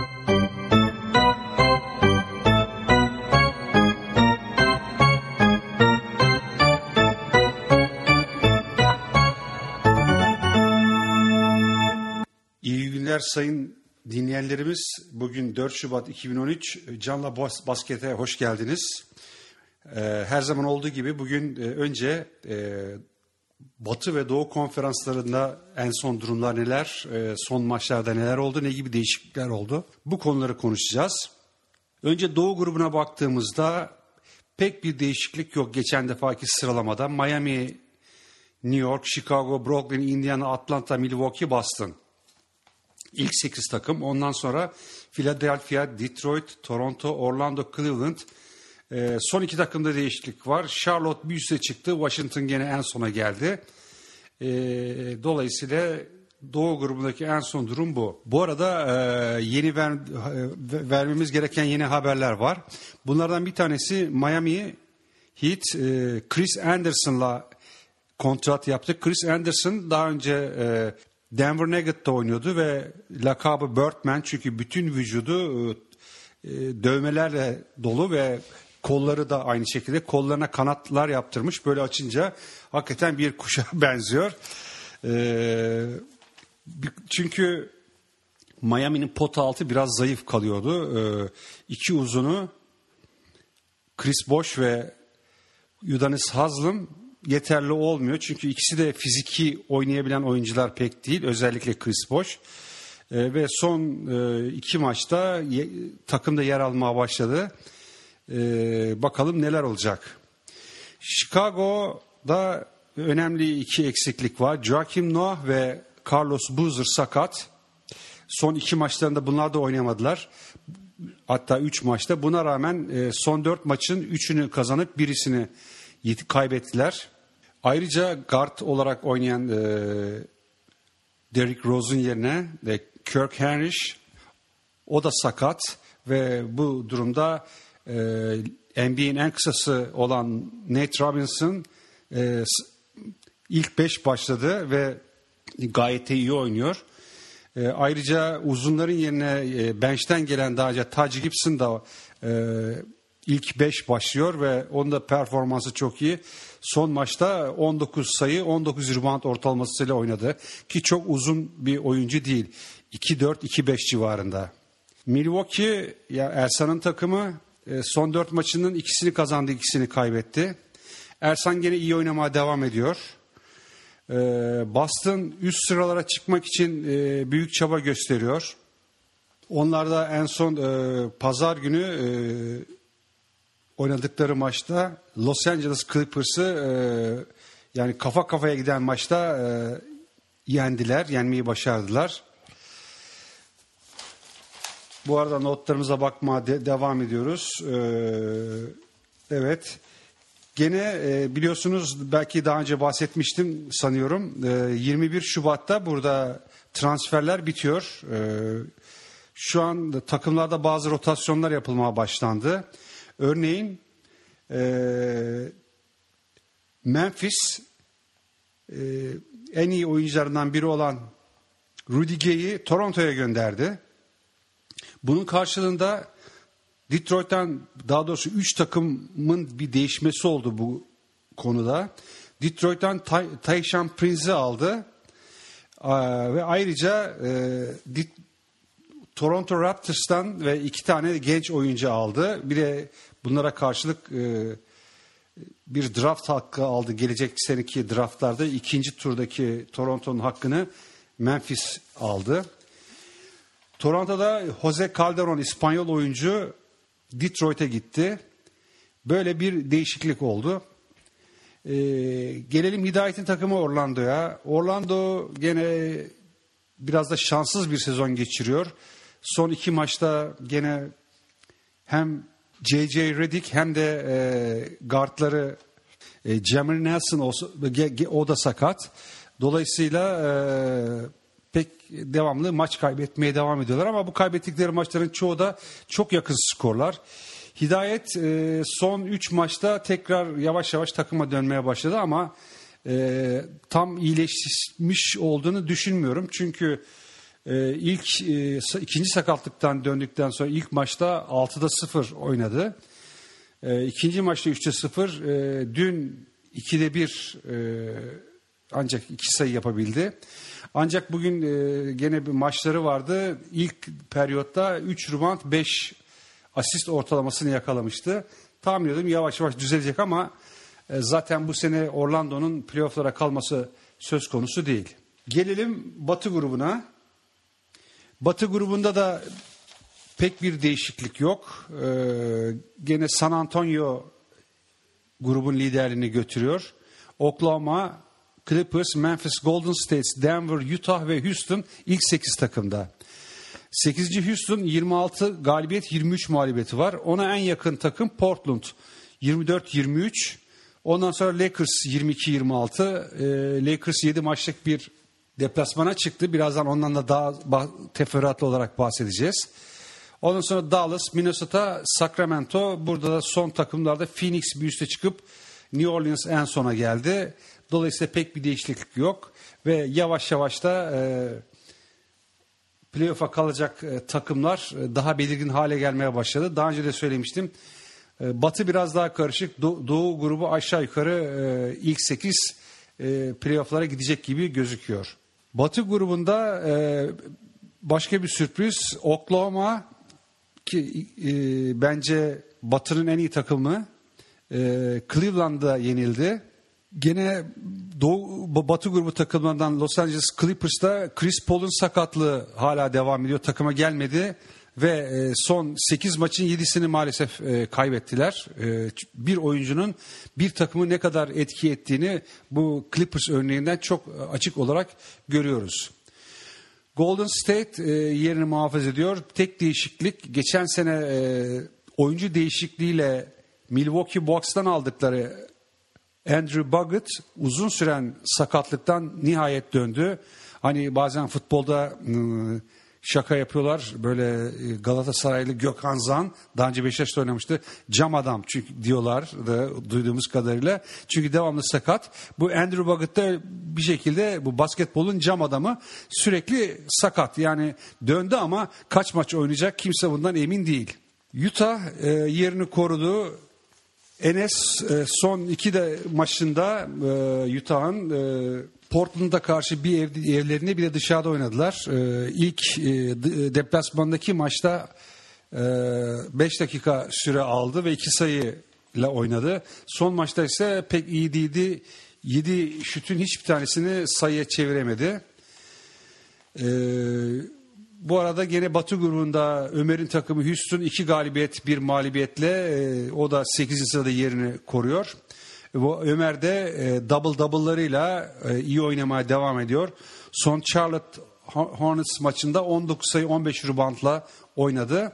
İyi günler sayın dinleyenlerimiz. Bugün 4 Şubat 2013 Canla Basket'e hoş geldiniz. Her zaman olduğu gibi bugün önce Batı ve Doğu konferanslarında en son durumlar neler, son maçlarda neler oldu, ne gibi değişiklikler oldu? Bu konuları konuşacağız. Önce Doğu grubuna baktığımızda pek bir değişiklik yok geçen defaki sıralamada. Miami, New York, Chicago, Brooklyn, Indiana, Atlanta, Milwaukee, Boston. İlk 8 takım. Ondan sonra Philadelphia, Detroit, Toronto, Orlando, Cleveland. Son iki takımda değişiklik var. Charlotte bir üste çıktı. Washington gene en sona geldi. Dolayısıyla Doğu grubundaki en son durum bu. Bu arada yeni vermemiz gereken yeni haberler var. Bunlardan bir tanesi Miami Heat Chris Anderson'la kontrat yaptı. Chris Anderson daha önce Denver Nuggets'ta oynuyordu ve lakabı Birdman, çünkü bütün vücudu dövmelerle dolu ve kolları da aynı şekilde, kollarına kanatlar yaptırmış. Böyle açınca hakikaten bir kuşa benziyor. Çünkü Miami'nin pota altı biraz zayıf kalıyordu. İki uzunu Chris Bosh ve Udonis Haslem yeterli olmuyor. Çünkü ikisi de fiziki oynayabilen oyuncular pek değil. Özellikle Chris Bosh. Ve son iki maçta takımda yer almaya başladı. Bakalım neler olacak. Chicago'da önemli iki eksiklik var. Joachim Noah ve Carlos Boozer sakat. Son iki maçlarında bunlar da oynayamadılar. Hatta üç maçta. Buna rağmen son dört maçın üçünü kazanıp birisini kaybettiler. Ayrıca guard olarak oynayan Derrick Rose'un yerine Kirk Hinrich, o da sakat ve bu durumda NBA'nin en kısası olan Nate Robinson ilk 5 başladı ve gayet iyi oynuyor. Ayrıca uzunların yerine bench'ten gelen daha önce Taj Gibson da ilk 5 başlıyor ve onun da performansı çok iyi. Son maçta 19 sayı, 19 rebound ortalamasıyla oynadı ki çok uzun bir oyuncu değil. 2-4-2-5 civarında. Milwaukee, ya Ersan'ın takımı, son 4 maçının ikisini kazandı, ikisini kaybetti. Ersan gene iyi oynamaya devam ediyor. Boston üst sıralara çıkmak için büyük çaba gösteriyor. Onlar da en son pazar günü oynadıkları maçta Los Angeles Clippers'ı yani kafa kafaya giden maçta yendiler, yenmeyi başardılar. Bu arada notlarımıza bakmaya devam ediyoruz. Evet, gene biliyorsunuz, belki daha önce bahsetmiştim sanıyorum. 21 Şubat'ta burada transferler bitiyor. Şu an takımlarda bazı rotasyonlar yapılmaya başlandı. Örneğin Memphis en iyi oyuncularından biri olan Rudy Gay'i Toronto'ya gönderdi. Bunun karşılığında Detroit'ten, daha doğrusu 3 takımın bir değişmesi oldu bu konuda. Detroit'ten Tayshaun Prince'i aldı ve ayrıca Toronto Raptors'tan ve 2 tane genç oyuncu aldı. Bir de bunlara karşılık bir draft hakkı aldı. Gelecek seneki draftlarda ikinci turdaki Toronto'nun hakkını Memphis aldı. Toronto'da Jose Calderon, İspanyol oyuncu, Detroit'e gitti. Böyle bir değişiklik oldu. Gelelim Hidayet'in takımı Orlando'ya. Orlando gene biraz da şanssız bir sezon geçiriyor. Son iki maçta gene hem J.J. Redick hem de guardları Jeremy Nelson, o da sakat. Dolayısıyla pek devamlı maç kaybetmeye devam ediyorlar ama bu kaybettikleri maçların çoğu da çok yakın skorlar. Hidayet son 3 maçta tekrar yavaş yavaş takıma dönmeye başladı ama tam iyileşmiş olduğunu düşünmüyorum. Çünkü İkinci sakatlıktan döndükten sonra ilk maçta 6'da 0 oynadı. İkinci maçta 3'te 0. Dün 2'de 1 ancak 2 sayı yapabildi. Ancak bugün gene bir maçları vardı. İlk periyotta 3 rebound 5 asist ortalamasını yakalamıştı. Tahmin ediyordum yavaş yavaş düzelecek ama zaten bu sene Orlando'nun playoff'lara kalması söz konusu değil. Gelelim Batı grubuna. Batı grubunda da pek bir değişiklik yok. Gene San Antonio grubun liderliğini götürüyor. Oklahoma, Clippers, Memphis, Golden State, Denver, Utah ve Houston ilk 8 takımda. 8. Houston 26 galibiyet, 23 mağlubiyeti var. Ona en yakın takım Portland 24-23. Ondan sonra Lakers 22-26. Lakers 7 maçlık bir deplasmana çıktı. Birazdan ondan da daha teferruatlı olarak bahsedeceğiz. Ondan sonra Dallas, Minnesota, Sacramento. Burada da son takımlarda Phoenix bir üste çıkıp New Orleans en sona geldi. Dolayısıyla pek bir değişiklik yok. Ve yavaş yavaş da playoff'a kalacak takımlar daha belirgin hale gelmeye başladı. Daha önce de söylemiştim. Batı biraz daha karışık. Doğu grubu aşağı yukarı ilk 8 playoff'lara gidecek gibi gözüküyor. Batı grubunda başka bir sürpriz. Oklahoma ki bence Batı'nın en iyi takımı. Cleveland'a yenildi. Gene Batı grubu takımlarından Los Angeles Clippers'ta Chris Paul'un sakatlığı hala devam ediyor. Takıma gelmedi ve son 8 maçın 7'sini maalesef kaybettiler. Bir oyuncunun bir takımı ne kadar etki ettiğini bu Clippers örneğinden çok açık olarak görüyoruz. Golden State yerini muhafaza ediyor. Tek değişiklik geçen sene oyuncu değişikliğiyle Milwaukee Bucks'tan aldıkları Andrew Bogut uzun süren sakatlıktan nihayet döndü. Hani bazen futbolda şaka yapıyorlar. Böyle Galatasaraylı Gökhan Zan daha önce Beşiktaş'ta oynamıştı. Cam adam çünkü diyorlar da duyduğumuz kadarıyla. Çünkü devamlı sakat. Bu Andrew Bogut da bir şekilde bu basketbolun cam adamı sürekli sakat. Yani döndü ama kaç maç oynayacak kimse bundan emin değil. Utah yerini korudu. Enes son 2 de maçında Utah'ın Portland'a karşı bir evlerine bir de dışarıda oynadılar. İlk deplasmandaki maçta 5 dakika süre aldı ve 2 sayıyla oynadı. Son maçta ise pek iyi değildi. 7 şutun hiçbir tanesini sayıya çeviremedi. Bu arada gene Batı grubunda Ömer'in takımı Houston 2 galibiyet 1 mağlubiyetle o da 8. sırada yerini koruyor. Ömer de double double'larıyla iyi oynamaya devam ediyor. Son Charlotte Hornets maçında 19 sayı 15 reboundla oynadı.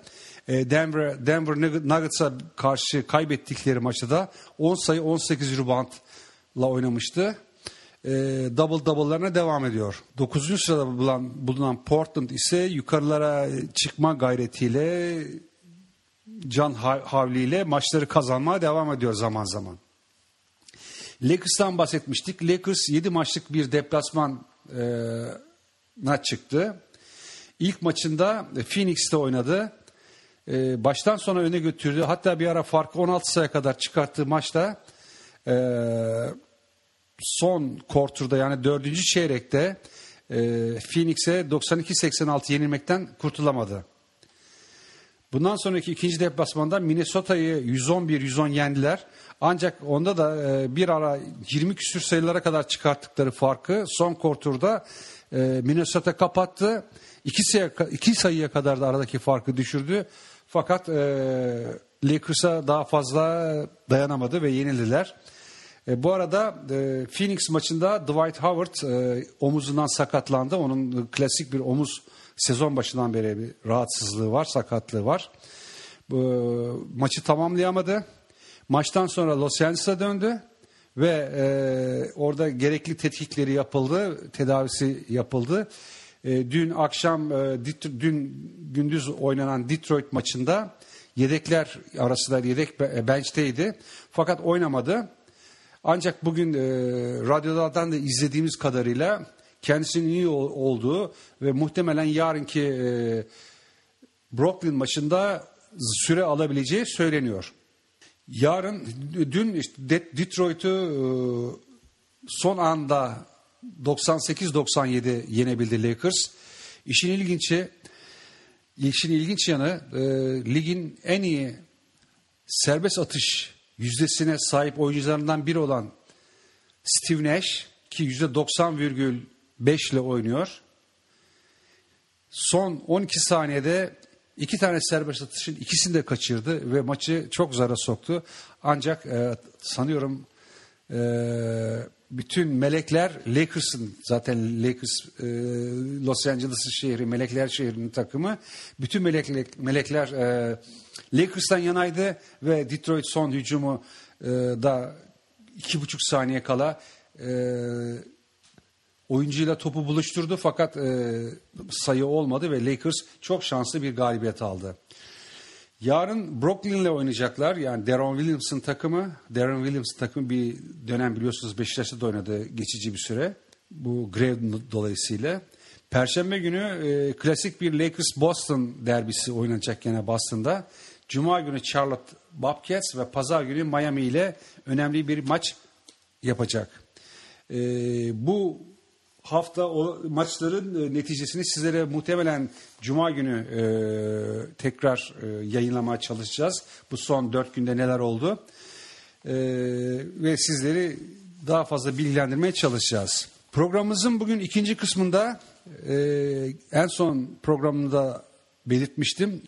Denver Nuggets'a karşı kaybettikleri maçta da 10 sayı 18 reboundla oynamıştı. Double double'larına devam ediyor. 9. sırada bulunan Portland ise yukarılara çıkma gayretiyle can havliyle maçları kazanmaya devam ediyor zaman zaman. Lakers'tan bahsetmiştik. Lakers 7 maçlık bir deplasmana çıktı. İlk maçında Phoenix'te oynadı. Baştan sona öne götürdü. Hatta bir ara farkı 16 sayıya kadar çıkarttığı maçta son quarter'da yani 4. çeyrekte Phoenix'e 92-86 yenilmekten kurtulamadı. Bundan sonraki 2. deplasmanda Minnesota'yı 111-110 yendiler. Ancak onda da bir ara 20 küsür sayılara kadar çıkarttıkları farkı son quarter'da Minnesota kapattı. 2 sayıya kadar da aradaki farkı düşürdü. Fakat Lakers'a daha fazla dayanamadı ve yenildiler. Bu arada Phoenix maçında Dwight Howard omuzundan sakatlandı. Onun klasik bir omuz sezon başından beri bir rahatsızlığı var, sakatlığı var. Maçı tamamlayamadı. Maçtan sonra Los Angeles'a döndü ve orada gerekli tetkikleri yapıldı, tedavisi yapıldı. Dün akşam, gündüz oynanan Detroit maçında yedekler arasında yedek bench'teydi. Fakat oynamadı. Ancak bugün radyolardan da izlediğimiz kadarıyla kendisinin iyi olduğu ve muhtemelen yarınki Brooklyn maçında süre alabileceği söyleniyor. Yarın, dün işte Detroit'u son anda 98-97 yenebildi Lakers. İşin ilginç yanı ligin en iyi serbest atış yüzdesine sahip oyuncularından biri olan Steve Nash ki %90,5 ile oynuyor. Son 12 saniyede iki tane serbest atışın ikisini de kaçırdı ve maçı çok zara soktu. Ancak sanıyorum bütün melekler Lakers'ın, zaten Lakers Los Angeles'ın şehri, melekler şehrinin takımı. Bütün melekler Lakers'tan yanaydı ve Detroit son hücumu da 2,5 saniye kala oyuncuyla topu buluşturdu fakat sayı olmadı ve Lakers çok şanslı bir galibiyet aldı. Yarın Brooklyn'le oynayacaklar. Yani Deron Williams'ın takımı bir dönem biliyorsunuz Beşiktaş'ta da oynadı geçici bir süre. Bu grev dolayısıyla. Perşembe günü klasik bir Lakers-Boston derbisi oynanacak gene Boston'da. Cuma günü Charlotte Bobcats ve pazar günü Miami ile önemli bir maç yapacak. Bu hafta maçların neticesini sizlere muhtemelen Cuma günü tekrar yayınlamaya çalışacağız. Bu son 4 günde neler oldu ve sizleri daha fazla bilgilendirmeye çalışacağız. Programımızın bugün ikinci kısmında en son programında belirtmiştim.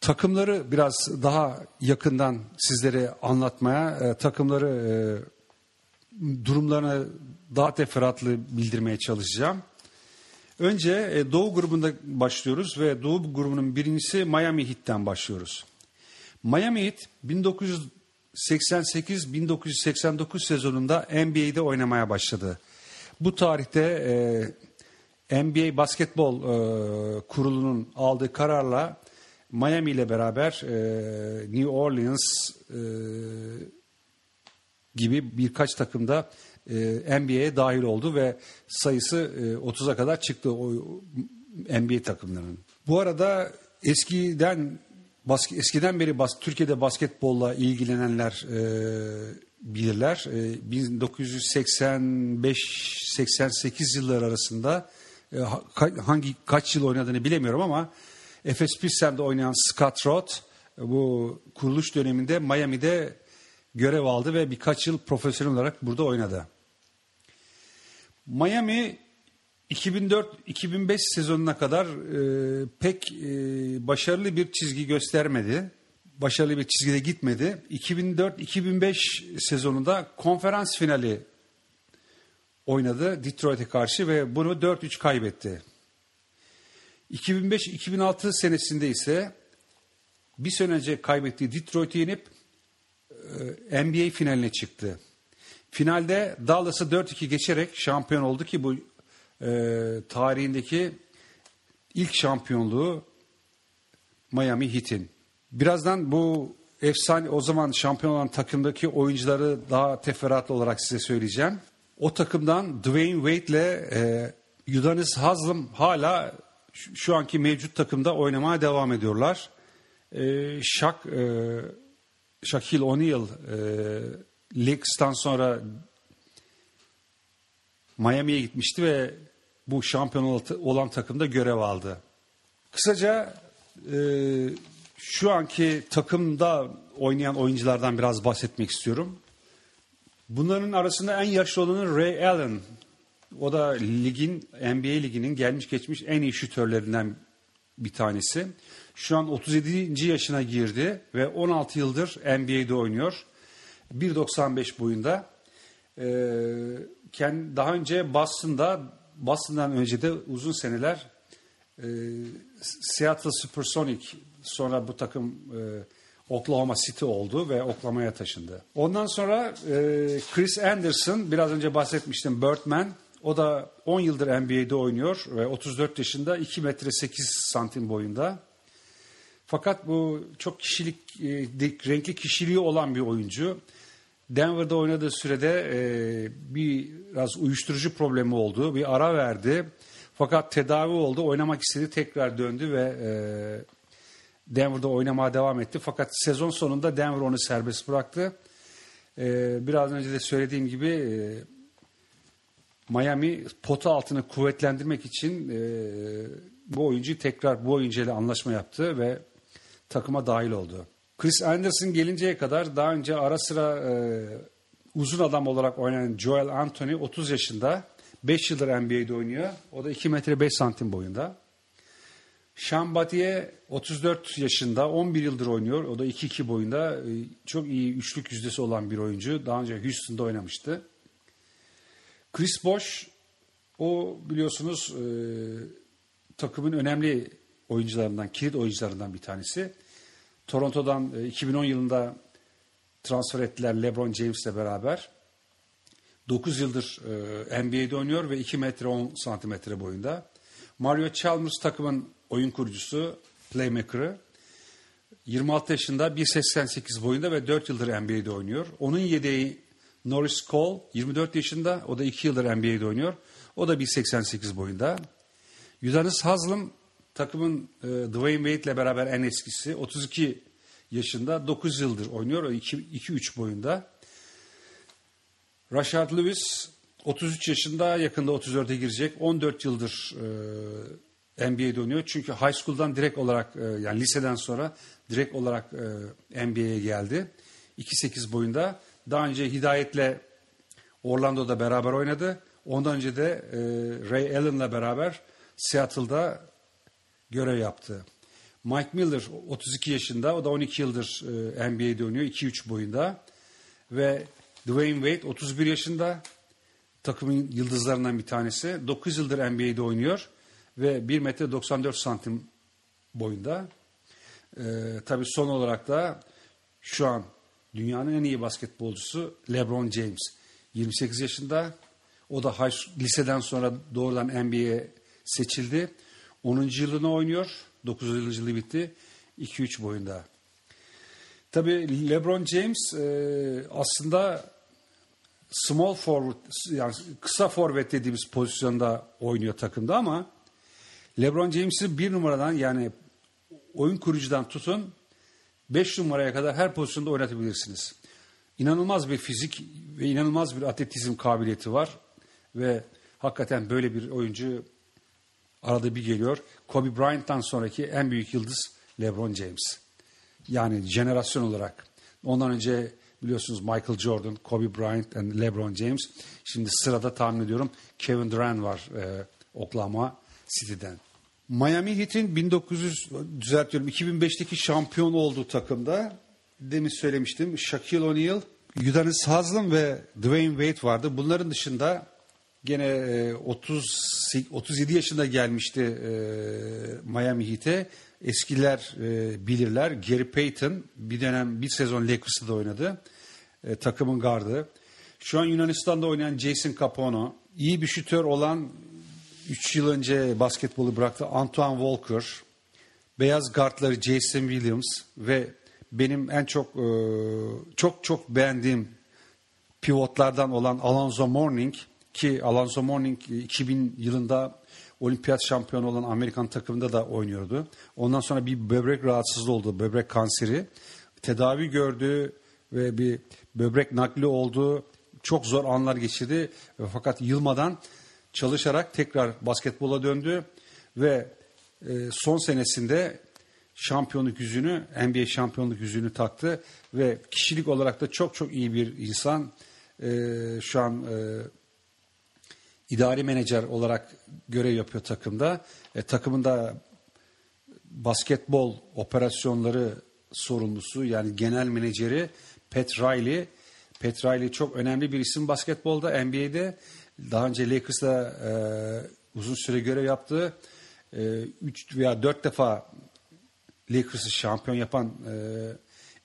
Takımları biraz daha yakından sizlere anlatmaya, takımları durumlarını daha teferruatlı bildirmeye çalışacağım. Önce Doğu grubunda başlıyoruz ve Doğu grubunun birincisi Miami Heat'ten başlıyoruz. Miami Heat 1988-1989 sezonunda NBA'de oynamaya başladı. Bu tarihte NBA Basketbol Kurulu'nun aldığı kararla Miami ile beraber New Orleans gibi birkaç takımda NBA'ye dahil oldu ve sayısı 30'a kadar çıktı o NBA takımlarının. Bu arada eskiden beri Türkiye'de basketbolla ilgilenenler bilirler. 1985-88 yılları arasında kaç yıl oynadığını bilemiyorum ama Efes Pilsen'de oynayan Scott Roth bu kuruluş döneminde Miami'de görev aldı ve birkaç yıl profesyonel olarak burada oynadı. Miami 2004-2005 sezonuna kadar pek başarılı bir çizgi göstermedi. Başarılı bir çizgide gitmedi. 2004-2005 sezonunda konferans finali oynadı Detroit'e karşı ve bunu 4-3 kaybetti. 2005-2006 senesinde ise bir sene önce kaybettiği Detroit'i yenip NBA finaline çıktı. Finalde Dallas'ı 4-2 geçerek şampiyon oldu ki bu tarihindeki ilk şampiyonluğu Miami Heat'in. Birazdan bu efsane, o zaman şampiyon olan takımdaki oyuncuları daha teferruatlı olarak size söyleyeceğim. O takımdan Dwayne Wade ile Udonis Haslem hala şu anki mevcut takımda oynamaya devam ediyorlar. Shaquille O'Neal Lakers'tan sonra Miami'ye gitmişti ve bu şampiyon olan takımda görev aldı. Kısaca şu anki takımda oynayan oyunculardan biraz bahsetmek istiyorum. Bunların arasında en yaşlı olanı Ray Allen. O da NBA liginin gelmiş geçmiş en iyi şütörlerinden bir tanesi. Şu an 37. yaşına girdi ve 16 yıldır NBA'de oynuyor. 1.95 boyunda. Daha önce Boston'dan önce de uzun seneler Seattle Supersonic, sonra bu takım Oklahoma City oldu ve Oklahoma'ya taşındı. Ondan sonra Chris Anderson, biraz önce bahsetmiştim, Birdman. O da 10 yıldır NBA'de oynuyor ve 34 yaşında, 2 metre 8 santim boyunda. Fakat bu çok renkli kişiliği olan bir oyuncu. Denver'da oynadığı sürede biraz uyuşturucu problemi oldu. Bir ara verdi. Fakat tedavi oldu. Oynamak istedi. Tekrar döndü ve Denver'da oynamaya devam etti. Fakat sezon sonunda Denver onu serbest bıraktı. Biraz önce de söylediğim gibi Miami pota altını kuvvetlendirmek için bu oyuncuyla anlaşma yaptı ve takıma dahil oldu. Chris Anderson gelinceye kadar daha önce ara sıra uzun adam olarak oynayan Joel Anthony 30 yaşında. 5 yıldır NBA'de oynuyor. O da 2 metre 5 santim boyunda. Şambatiye 34 yaşında 11 yıldır oynuyor. O da 2-2 boyunda. Çok iyi üçlük yüzdesi olan bir oyuncu. Daha önce Houston'da oynamıştı. Chris Bosh, o biliyorsunuz takımın önemli oyuncularından, kilit oyuncularından bir tanesi. Toronto'dan 2010 yılında transfer ettiler LeBron James'le beraber. 9 yıldır NBA'de oynuyor ve 2 metre 10 santimetre boyunda. Mario Chalmers takımın oyun kurucusu, playmaker'ı. 26 yaşında, 1.88 boyunda ve 4 yıldır NBA'de oynuyor. Onun yedeği Norris Cole, 24 yaşında, o da 2 yıldır NBA'de oynuyor. O da 1.88 boyunda. Udonis Haslem takımın Dwayne Wade ile beraber en eskisi. 32 yaşında, 9 yıldır oynuyor, 2-3 boyunda. Rashard Lewis 33 yaşında, yakında 34'e girecek. 14 yıldır NBA'de oynuyor. Çünkü high school'dan direkt olarak yani liseden sonra direkt olarak NBA'ye geldi. 2.8 boyunda. Daha önce Hidayet'le Orlando'da beraber oynadı. Ondan önce de Ray Allen'la beraber Seattle'da görev yaptı. Mike Miller 32 yaşında. O da 12 yıldır NBA'de oynuyor. 2-3 boyunda. Ve Dwayne Wade 31 yaşında. Takımın yıldızlarından bir tanesi. 9 yıldır NBA'de oynuyor. Ve 1 metre 94 santim boyunda. Tabii son olarak da şu an dünyanın en iyi basketbolcusu LeBron James. 28 yaşında. O da liseden sonra doğrudan NBA'ye seçildi. 10. yılını oynuyor. 9. yılı bitti. 2-3 boyunda. Tabii LeBron James aslında small forward, yani kısa forvet dediğimiz pozisyonda oynuyor takımda ama LeBron James'i 1 numaradan, yani oyun kurucudan tutun 5 numaraya kadar her pozisyonda oynatabilirsiniz. İnanılmaz bir fizik ve inanılmaz bir atletizm kabiliyeti var ve hakikaten böyle bir oyuncu arada bir geliyor. Kobe Bryant'tan sonraki en büyük yıldız LeBron James. Yani jenerasyon olarak. Ondan önce biliyorsunuz Michael Jordan, Kobe Bryant and LeBron James. Şimdi sırada tahmin ediyorum Kevin Durant var Oklahoma City'den. Miami Heat'in 2005'teki şampiyon olduğu takımda demin söylemiştim Shaquille O'Neal, Udonis Haslem ve Dwayne Wade vardı. Bunların dışında gene 37 yaşında gelmişti Miami Heat'e. Eskiler bilirler. Gary Payton bir sezon Lakers'da oynadı. Takımın gardı. Şu an Yunanistan'da oynayan Jason Capono. İyi bir şütör olan 3 yıl önce basketbolu bıraktı Antoine Walker. Beyaz gardları Jason Williams ve benim en çok beğendiğim pivotlardan olan Alonzo Mourning ki Alonzo Mourning 2000 yılında Olimpiyat şampiyonu olan Amerikan takımında da oynuyordu. Ondan sonra bir böbrek rahatsızlığı oldu. Böbrek kanseri. Tedavi gördü ve bir böbrek nakli oldu. Çok zor anlar geçirdi. Fakat yılmadan çalışarak tekrar basketbola döndü. Ve son senesinde NBA şampiyonluk yüzüğünü taktı. Ve kişilik olarak da çok çok iyi bir insan. Şu an İdari menajer olarak görev yapıyor takımda. Takımında basketbol operasyonları sorumlusu, yani genel menajeri Pat Riley. Pat Riley çok önemli bir isim basketbolda, NBA'de. Daha önce Lakers'la uzun süre görev yaptı. 3 veya 4 defa Lakers'ı şampiyon yapan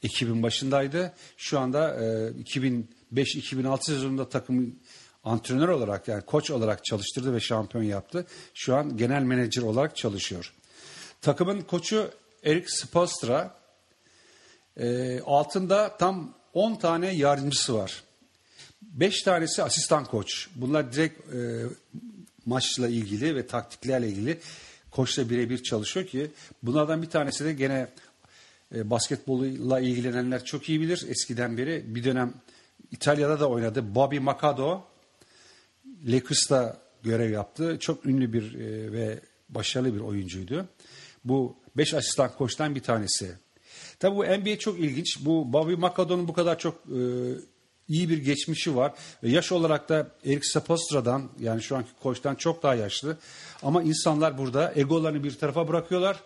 ekibin başındaydı. Şu anda 2005-2006 sezonunda takımın antrenör olarak, yani koç olarak çalıştırdı ve şampiyon yaptı. Şu an genel menajer olarak çalışıyor. Takımın koçu Eric Spoelstra. Altında tam 10 tane yardımcısı var. 5 tanesi asistan koç. Bunlar direkt maçla ilgili ve taktiklerle ilgili koçla birebir çalışıyor ki bunlardan bir tanesi de gene basketboluyla ilgilenenler çok iyi bilir. Eskiden beri bir dönem İtalya'da da oynadı. Bobby Maccado Lakers'ta görev yaptı. Çok ünlü bir ve başarılı bir oyuncuydu. Bu 5 asistan koçtan bir tanesi. Tabii bu NBA çok ilginç. Bu Bobby Maccado'nun bu kadar çok iyi bir geçmişi var. Yaş olarak da Eric Spoelstra'dan, yani şu anki koçtan çok daha yaşlı. Ama insanlar burada egolarını bir tarafa bırakıyorlar.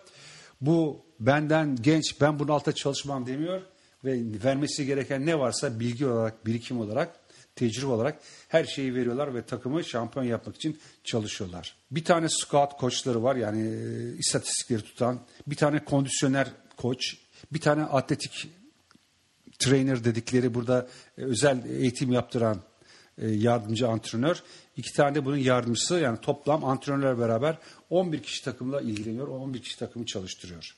Bu benden genç, ben bunun altında çalışmam demiyor. Ve vermesi gereken ne varsa bilgi olarak, birikim olarak, tecrübe olarak her şeyi veriyorlar ve takımı şampiyon yapmak için çalışıyorlar. Bir tane scout koçları var, yani istatistikleri tutan. Bir tane kondisyoner koç, bir tane atletik trainer dedikleri, burada özel eğitim yaptıran yardımcı antrenör. 2 tane de bunun yardımcısı, yani toplam antrenörler beraber 11 kişi takımla ilgileniyor. 11 kişi takımı çalıştırıyor.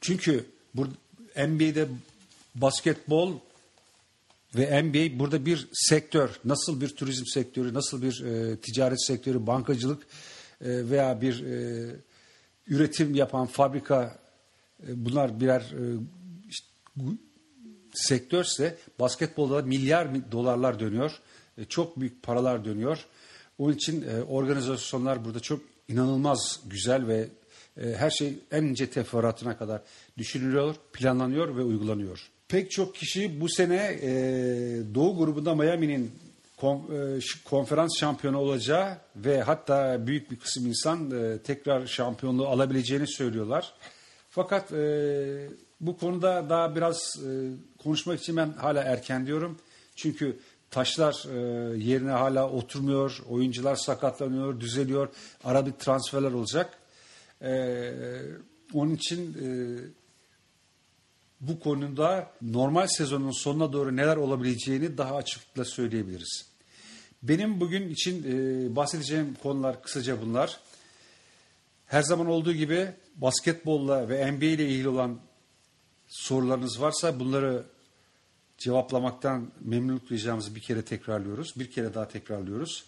Çünkü NBA'de basketbol ve NBA burada bir sektör. Nasıl bir turizm sektörü, nasıl bir ticaret sektörü, bankacılık veya bir üretim yapan fabrika, bunlar birer sektörse basketbolda milyar dolarlar dönüyor. Çok büyük paralar dönüyor. Onun için organizasyonlar burada çok inanılmaz güzel ve her şey en ince teferruatına kadar düşünülüyor, planlanıyor ve uygulanıyor. Pek çok kişi bu sene Doğu grubunda Miami'nin konferans şampiyonu olacağı ve hatta büyük bir kısım insan tekrar şampiyonluğu alabileceğini söylüyorlar. Fakat bu konuda daha biraz konuşmak için ben hala erken diyorum. Çünkü taşlar yerine hala oturmuyor, oyuncular sakatlanıyor, düzeliyor, ara bir transferler olacak. Onun için bu konuda normal sezonun sonuna doğru neler olabileceğini daha açıklıkla söyleyebiliriz. Benim bugün için bahsedeceğim konular kısaca bunlar. Her zaman olduğu gibi basketbolla ve NBA ile ilgili olan sorularınız varsa bunları cevaplamaktan memnunluk duyacağımızı bir kere tekrarlıyoruz. Bir kere daha tekrarlıyoruz.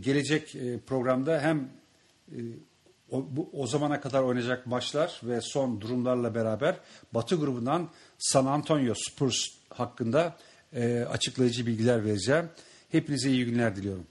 Gelecek programda hem o zamana kadar oynayacak maçlar ve son durumlarla beraber Batı grubundan San Antonio Spurs hakkında açıklayıcı bilgiler vereceğim. Hepinize iyi günler diliyorum.